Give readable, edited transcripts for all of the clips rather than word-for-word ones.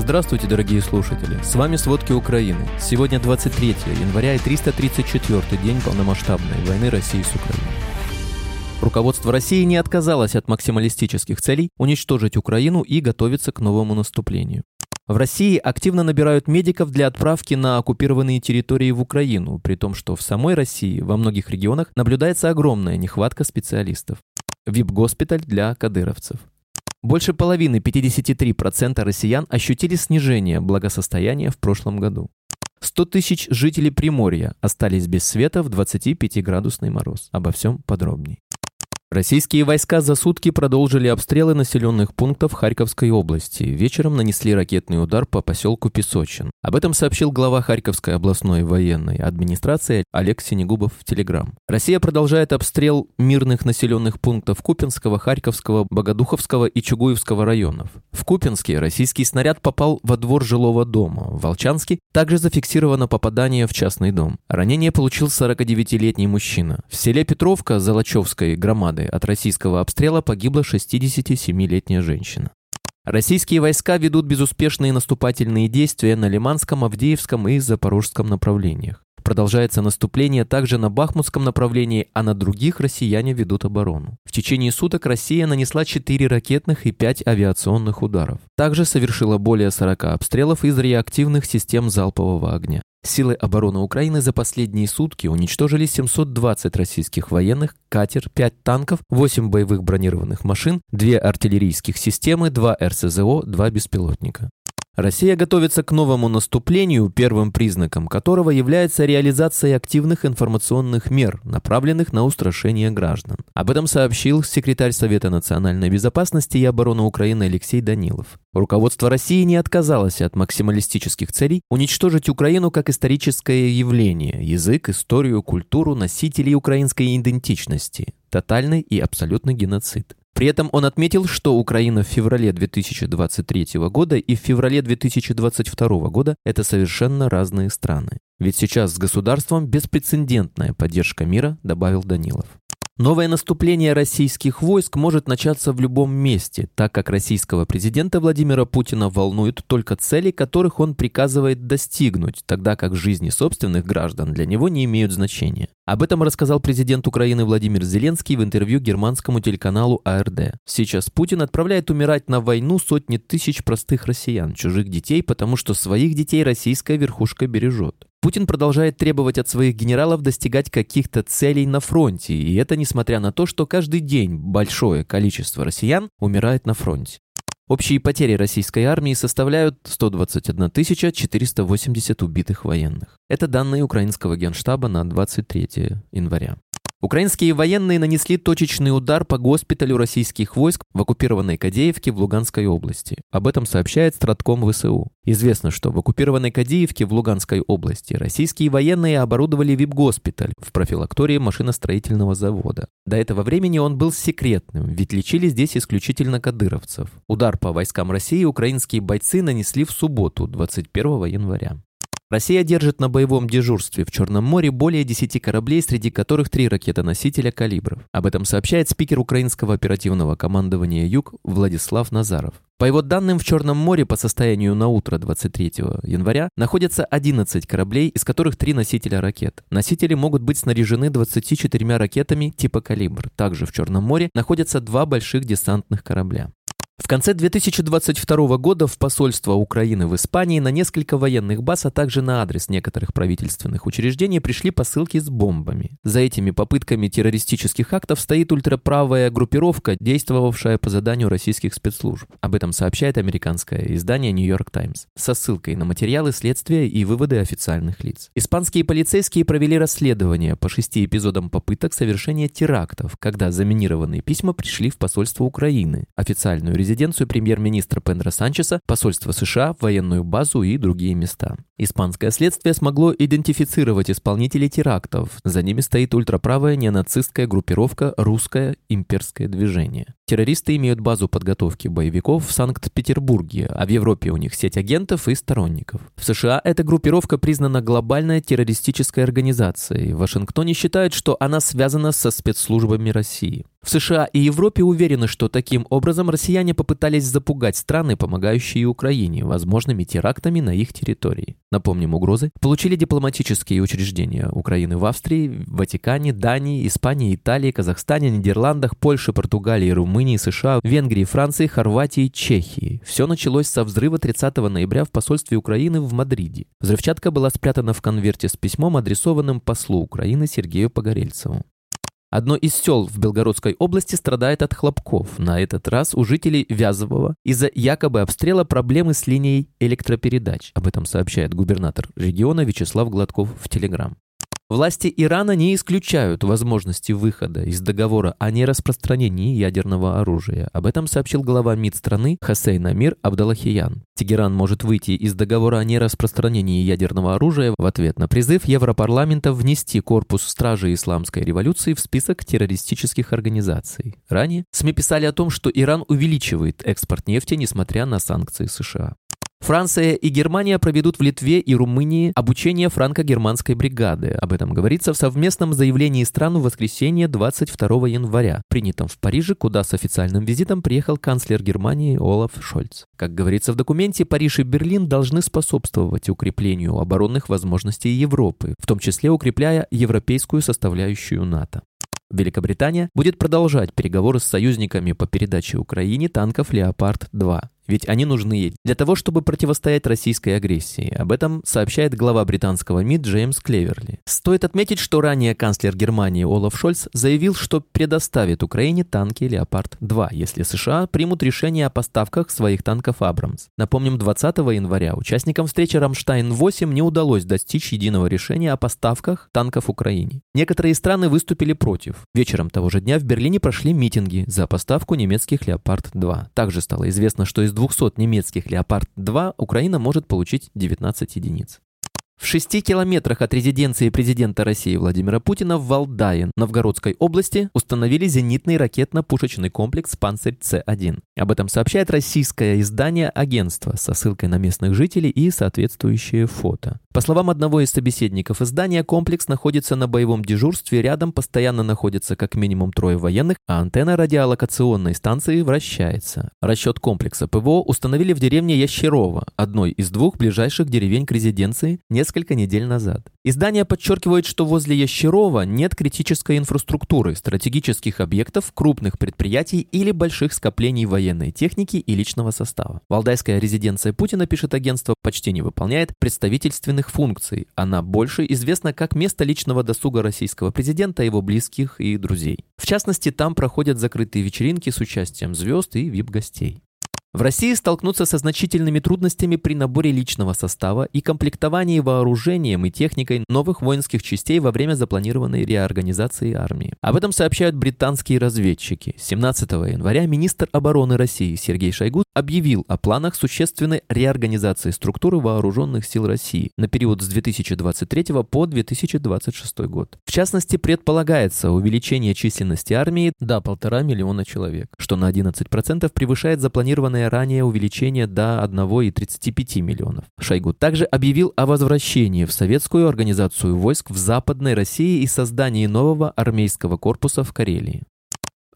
Здравствуйте, дорогие слушатели! С вами «Сводки Украины». Сегодня 23 января и 334-й день полномасштабной войны России с Украиной. Руководство России не отказалось от максималистических целей уничтожить Украину и готовится к новому наступлению. В России активно набирают медиков для отправки на оккупированные территории в Украину, при том, что в самой России во многих регионах наблюдается огромная нехватка специалистов. ВИП-госпиталь для кадыровцев. Больше половины, 53% россиян, ощутили снижение благосостояния в прошлом году. 100 тысяч жителей Приморья остались без света в 25-градусный мороз. Обо всем подробней. Российские войска за сутки продолжили обстрелы населенных пунктов Харьковской области. Вечером нанесли ракетный удар по поселку Песочин. Об этом сообщил глава Харьковской областной военной администрации Олег Сенегубов в Телеграм. Россия продолжает обстрел мирных населенных пунктов Купинского, Харьковского, Богодуховского и Чугуевского районов. В Купинске российский снаряд попал во двор жилого дома. В Волчанске также зафиксировано попадание в частный дом. Ранение получил 49-летний мужчина. В селе Петровка Золочевской громады от российского обстрела погибла 67-летняя женщина. Российские войска ведут безуспешные наступательные действия на Лиманском, Авдеевском и Запорожском направлениях. Продолжается наступление также на Бахмутском направлении, а на других россияне ведут оборону. В течение суток Россия нанесла 4 ракетных и 5 авиационных ударов. Также совершила более 40 обстрелов из реактивных систем залпового огня. Силы обороны Украины за последние сутки уничтожили 720 российских военных, катер, 5 танков, 8 боевых бронированных машин, 2 артиллерийских системы, 2 РСЗО, 2 беспилотника. Россия готовится к новому наступлению, первым признаком которого является реализация активных информационных мер, направленных на устрашение граждан. Об этом сообщил секретарь Совета национальной безопасности и обороны Украины Алексей Данилов. Руководство России не отказалось от максималистических целей уничтожить Украину как историческое явление, язык, историю, культуру, носителей украинской идентичности, тотальный и абсолютный геноцид. При этом он отметил, что Украина в феврале 2023 года и в феврале 2022 года – это совершенно разные страны. Ведь сейчас с государством беспрецедентная поддержка мира, добавил Данилов. Новое наступление российских войск может начаться в любом месте, так как российского президента Владимира Путина волнуют только цели, которых он приказывает достигнуть, тогда как жизни собственных граждан для него не имеют значения. Об этом рассказал президент Украины Владимир Зеленский в интервью германскому телеканалу ARD. Сейчас Путин отправляет умирать на войну сотни тысяч простых россиян, чужих детей, потому что своих детей российская верхушка бережет. Путин продолжает требовать от своих генералов достигать каких-то целей на фронте, и это несмотря на то, что каждый день большое количество россиян умирает на фронте. Общие потери российской армии составляют 121 480 убитых военных. Это данные украинского генштаба на 23 января. Украинские военные нанесли точечный удар по госпиталю российских войск в оккупированной Кадиевке в Луганской области. Об этом сообщает стратком ВСУ. Известно, что в оккупированной Кадиевке в Луганской области российские военные оборудовали ВИП-госпиталь в профилактории машиностроительного завода. До этого времени он был секретным, ведь лечили здесь исключительно кадыровцев. Удар по войскам России украинские бойцы нанесли в субботу, 21 января. Россия держит на боевом дежурстве в Черном море более 10 кораблей, среди которых 3 ракетоносителя «Калибров». Об этом сообщает спикер украинского оперативного командования «Юг» Владислав Назаров. По его данным, в Черном море по состоянию на утро 23 января находятся 11 кораблей, из которых 3 носителя ракет. Носители могут быть снаряжены 24 ракетами типа «Калибр». Также в Черном море находятся 2 больших десантных корабля. В конце 2022 года в посольство Украины в Испании на несколько военных баз, а также на адрес некоторых правительственных учреждений пришли посылки с бомбами. За этими попытками террористических актов стоит ультраправая группировка, действовавшая по заданию российских спецслужб. Об этом сообщает американское издание New York Times со ссылкой на материалы следствия и выводы официальных лиц. Испанские полицейские провели расследование по 6 эпизодам попыток совершения терактов, когда заминированные письма пришли в посольство Украины, официальную резиденцию премьер-министра Педро Санчеса, посольство США, военную базу и другие места. Испанское следствие смогло идентифицировать исполнителей терактов. За ними стоит ультраправая неонацистская группировка «Русское имперское движение». Террористы имеют базу подготовки боевиков в Санкт-Петербурге, а в Европе у них сеть агентов и сторонников. В США эта группировка признана глобальной террористической организацией. В Вашингтоне считают, что она связана со спецслужбами России. В США и Европе уверены, что таким образом россияне попытались запугать страны, помогающие Украине, возможными терактами на их территории. Напомним, угрозы получили дипломатические учреждения Украины в Австрии, Ватикане, Дании, Испании, Италии, Казахстане, Нидерландах, Польше, Португалии, Румынии, США, Венгрии, Франции, Хорватии, Чехии. Все началось со взрыва 30 ноября в посольстве Украины в Мадриде. Взрывчатка была спрятана в конверте с письмом, адресованным послу Украины Сергею Погорельцеву. Одно из сел в Белгородской области страдает от хлопков. На этот раз у жителей Вязового из-за якобы обстрела проблемы с линией электропередач. Об этом сообщает губернатор региона Вячеслав Гладков в Телеграм. Власти Ирана не исключают возможности выхода из договора о нераспространении ядерного оружия. Об этом сообщил глава МИД страны Хосейн Амир Абдолахиян. Тегеран может выйти из договора о нераспространении ядерного оружия в ответ на призыв Европарламента внести корпус стражей исламской революции в список террористических организаций. Ранее СМИ писали о том, что Иран увеличивает экспорт нефти, несмотря на санкции США. Франция и Германия проведут в Литве и Румынии обучение франко-германской бригады. Об этом говорится в совместном заявлении стран в воскресенье 22 января, принятом в Париже, куда с официальным визитом приехал канцлер Германии Олаф Шольц. Как говорится в документе, Париж и Берлин должны способствовать укреплению оборонных возможностей Европы, в том числе укрепляя европейскую составляющую НАТО. Великобритания будет продолжать переговоры с союзниками по передаче Украине танков «Леопард-2». Ведь они нужны ей для того, чтобы противостоять российской агрессии. Об этом сообщает глава британского МИД Джеймс Клеверли. Стоит отметить, что ранее канцлер Германии Олаф Шольц заявил, что предоставит Украине танки «Леопард-2», если США примут решение о поставках своих танков «Абрамс». Напомним, 20 января участникам встречи «Рамштайн-8» не удалось достичь единого решения о поставках танков Украине. Некоторые страны выступили против. Вечером того же дня в Берлине прошли митинги за поставку немецких «Леопард-2». Также стало известно, что из 200 немецких «Леопард-2» Украина может получить 19 единиц. В 6 километрах от резиденции президента России Владимира Путина в Валдае, Новгородской области, установили зенитный ракетно-пушечный комплекс «Панцирь-С1». Об этом сообщает российское издание агентства со ссылкой на местных жителей и соответствующие фото. По словам одного из собеседников издания, комплекс находится на боевом дежурстве, рядом постоянно находится как минимум 3 военных, а антенна радиолокационной станции вращается. Расчет комплекса ПВО установили в деревне Ящерово, одной из 2 ближайших деревень к резиденции, несколько недель назад. Издание подчеркивает, что возле Ящерова нет критической инфраструктуры, стратегических объектов, крупных предприятий или больших скоплений военной техники и личного состава. Валдайская резиденция Путина, пишет агентство, почти не выполняет представительственных функций. Она больше известна как место личного досуга российского президента, его близких и друзей. В частности, там проходят закрытые вечеринки с участием звезд и VIP-гостей. В России столкнутся со значительными трудностями при наборе личного состава и комплектовании вооружением и техникой новых воинских частей во время запланированной реорганизации армии. Об этом сообщают британские разведчики. 17 января министр обороны России Сергей Шойгу объявил о планах существенной реорганизации структуры вооруженных сил России на период с 2023 по 2026 год. В частности, предполагается увеличение численности армии до 1,5 миллиона человек, что на 11% превышает запланированное ранее увеличение до 1,35 миллионов. Шойгу также объявил о возвращении в советскую организацию войск в Западной России и создании нового армейского корпуса в Карелии.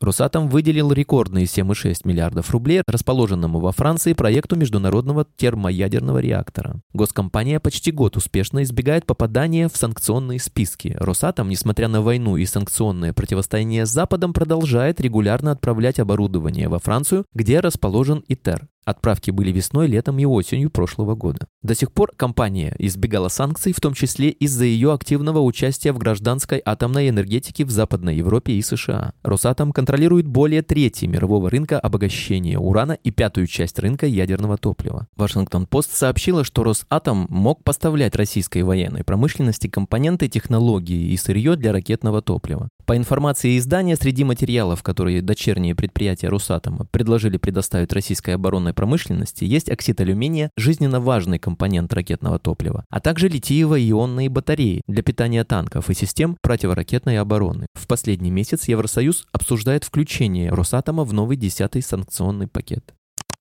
Росатом выделил рекордные 7,6 миллиардов рублей расположенному во Франции проекту международного термоядерного реактора. Госкомпания почти год успешно избегает попадания в санкционные списки. Росатом, несмотря на войну и санкционное противостояние с Западом, продолжает регулярно отправлять оборудование во Францию, где расположен ИТЭР. Отправки были весной, летом и осенью прошлого года. До сих пор компания избегала санкций, в том числе из-за ее активного участия в гражданской атомной энергетике в Западной Европе и США. Росатом контролирует более трети мирового рынка обогащения урана и 5-ю часть рынка ядерного топлива. Washington Post сообщила, что Росатом мог поставлять российской военной промышленности компоненты, технологии и сырье для ракетного топлива. По информации издания, среди материалов, которые дочерние предприятия Росатома предложили предоставить российской оборонной промышленности, есть оксид алюминия, жизненно важный компонент ракетного топлива, а также литиево-ионные батареи для питания танков и систем противоракетной обороны. В последний месяц Евросоюз обсуждает включение Росатома в новый 10-й санкционный пакет.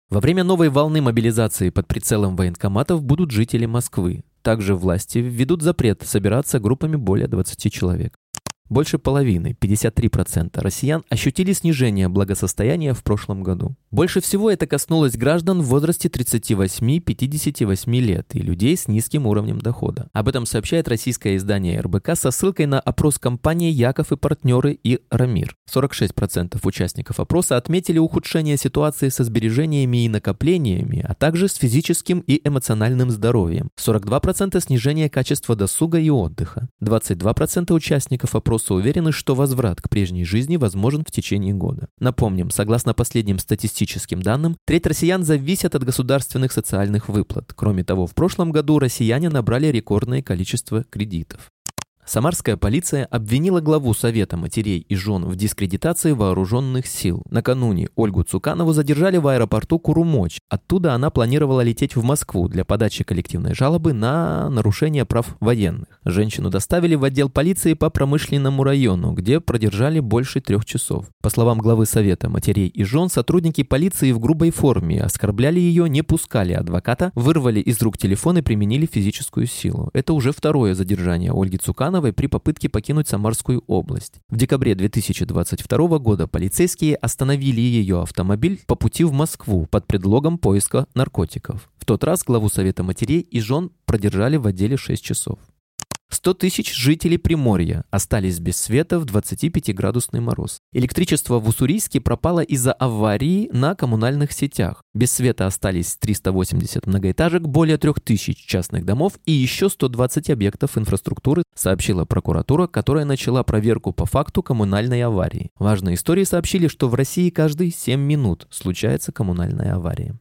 Во время новой волны мобилизации под прицелом военкоматов будут жители Москвы. Также власти введут запрет собираться группами более 20 человек. Больше половины, 53%, россиян ощутили снижение благосостояния в прошлом году. Больше всего это коснулось граждан в возрасте 38-58 лет и людей с низким уровнем дохода. Об этом сообщает российское издание РБК со ссылкой на опрос компании «Яков и партнеры» и «Рамир». 46% участников опроса отметили ухудшение ситуации со сбережениями и накоплениями, а также с физическим и эмоциональным здоровьем. 42% снижение качества досуга и отдыха. 22% участников опроса уверены, что возврат к прежней жизни возможен в течение года. Напомним, согласно последним статистическим данным, треть россиян зависит от государственных социальных выплат. Кроме того, в прошлом году россияне набрали рекордное количество кредитов. Самарская полиция обвинила главу Совета матерей и жен в дискредитации вооруженных сил. Накануне Ольгу Цуканову задержали в аэропорту Курумоч. Оттуда она планировала лететь в Москву для подачи коллективной жалобы на нарушение прав военных. Женщину доставили в отдел полиции по промышленному району, где продержали больше 3 часов. По словам главы Совета матерей и жен, сотрудники полиции в грубой форме оскорбляли ее, не пускали адвоката, вырвали из рук телефон и применили физическую силу. Это уже второе задержание Ольги Цукановой при попытке покинуть Самарскую область. В декабре 2022 года полицейские остановили ее автомобиль по пути в Москву под предлогом поиска наркотиков. В тот раз главу Совета матерей и жен продержали в отделе 6 часов. 100 тысяч жителей Приморья остались без света в 25-градусный мороз. Электричество в Уссурийске пропало из-за аварии на коммунальных сетях. Без света остались 380 многоэтажек, более 3000 частных домов и еще 120 объектов инфраструктуры, сообщила прокуратура, которая начала проверку по факту коммунальной аварии. Важные истории сообщили, что в России каждые 7 минут случается коммунальная авария.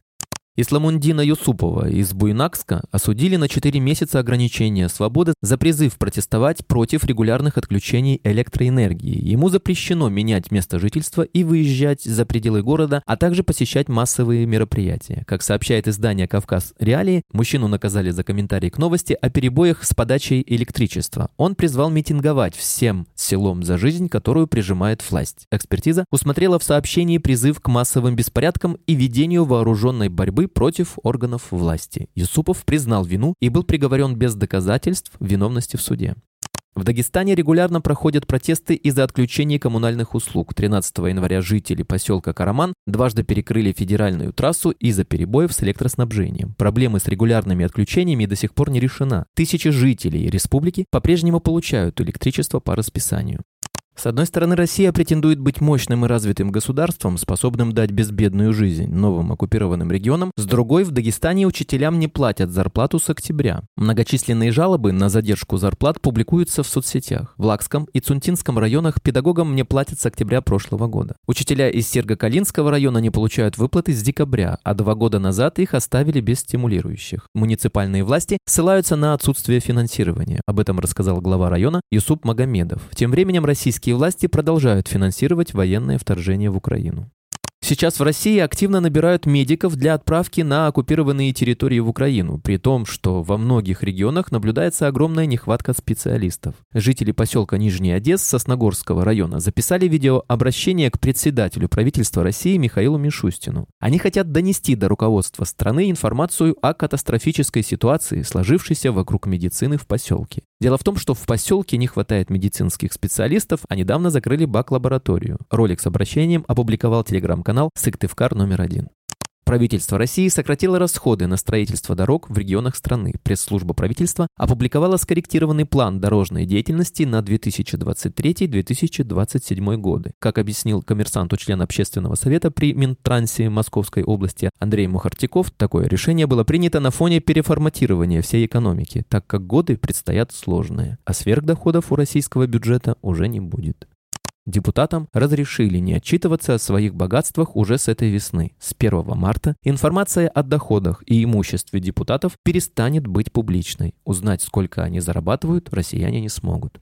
Исламуддина Юсупова из Буйнакска осудили на 4 месяца ограничения свободы за призыв протестовать против регулярных отключений электроэнергии. Ему запрещено менять место жительства и выезжать за пределы города, а также посещать массовые мероприятия. Как сообщает издание «Кавказ Реалии», мужчину наказали за комментарий к новости о перебоях с подачей электричества. Он призвал митинговать всем селом за жизнь, которую прижимает власть. Экспертиза усмотрела в сообщении призыв к массовым беспорядкам и ведению вооруженной борьбы против органов власти. Юсупов признал вину и был приговорен без доказательств виновности в суде. В Дагестане регулярно проходят протесты из-за отключения коммунальных услуг. 13 января жители поселка Караман дважды перекрыли федеральную трассу из-за перебоев с электроснабжением. Проблема с регулярными отключениями до сих пор не решена. Тысячи жителей республики по-прежнему получают электричество по расписанию. С одной стороны, Россия претендует быть мощным и развитым государством, способным дать безбедную жизнь новым оккупированным регионам. С другой, в Дагестане учителям не платят зарплату с октября. Многочисленные жалобы на задержку зарплат публикуются в соцсетях. В Лакском и Цунтинском районах педагогам не платят с октября прошлого года. Учителя из Сергокалинского района не получают выплаты с декабря, а 2 года назад их оставили без стимулирующих. Муниципальные власти ссылаются на отсутствие финансирования. Об этом рассказал глава района Юсуп Магомедов. Тем временем российские власти продолжают финансировать военное вторжение в Украину. Сейчас в России активно набирают медиков для отправки на оккупированные территории в Украину, при том, что во многих регионах наблюдается огромная нехватка специалистов. Жители поселка Нижний Одесс Сосногорского района записали видеообращение к председателю правительства России Михаилу Мишустину. Они хотят донести до руководства страны информацию о катастрофической ситуации, сложившейся вокруг медицины в поселке. Дело в том, что в поселке не хватает медицинских специалистов, а недавно закрыли бак-лабораторию. Ролик с обращением опубликовал телеграм-канал «Сыктывкар номер 1». Правительство России сократило расходы на строительство дорог в регионах страны. Пресс-служба правительства опубликовала скорректированный план дорожной деятельности на 2023-2027 годы. Как объяснил коммерсанту член Общественного совета при Минтрансе Московской области Андрей Мухартяков, такое решение было принято на фоне переформатирования всей экономики, так как годы предстоят сложные, а сверхдоходов у российского бюджета уже не будет. Депутатам разрешили не отчитываться о своих богатствах уже с этой весны. С 1 марта информация о доходах и имуществе депутатов перестанет быть публичной. Узнать, сколько они зарабатывают, россияне не смогут.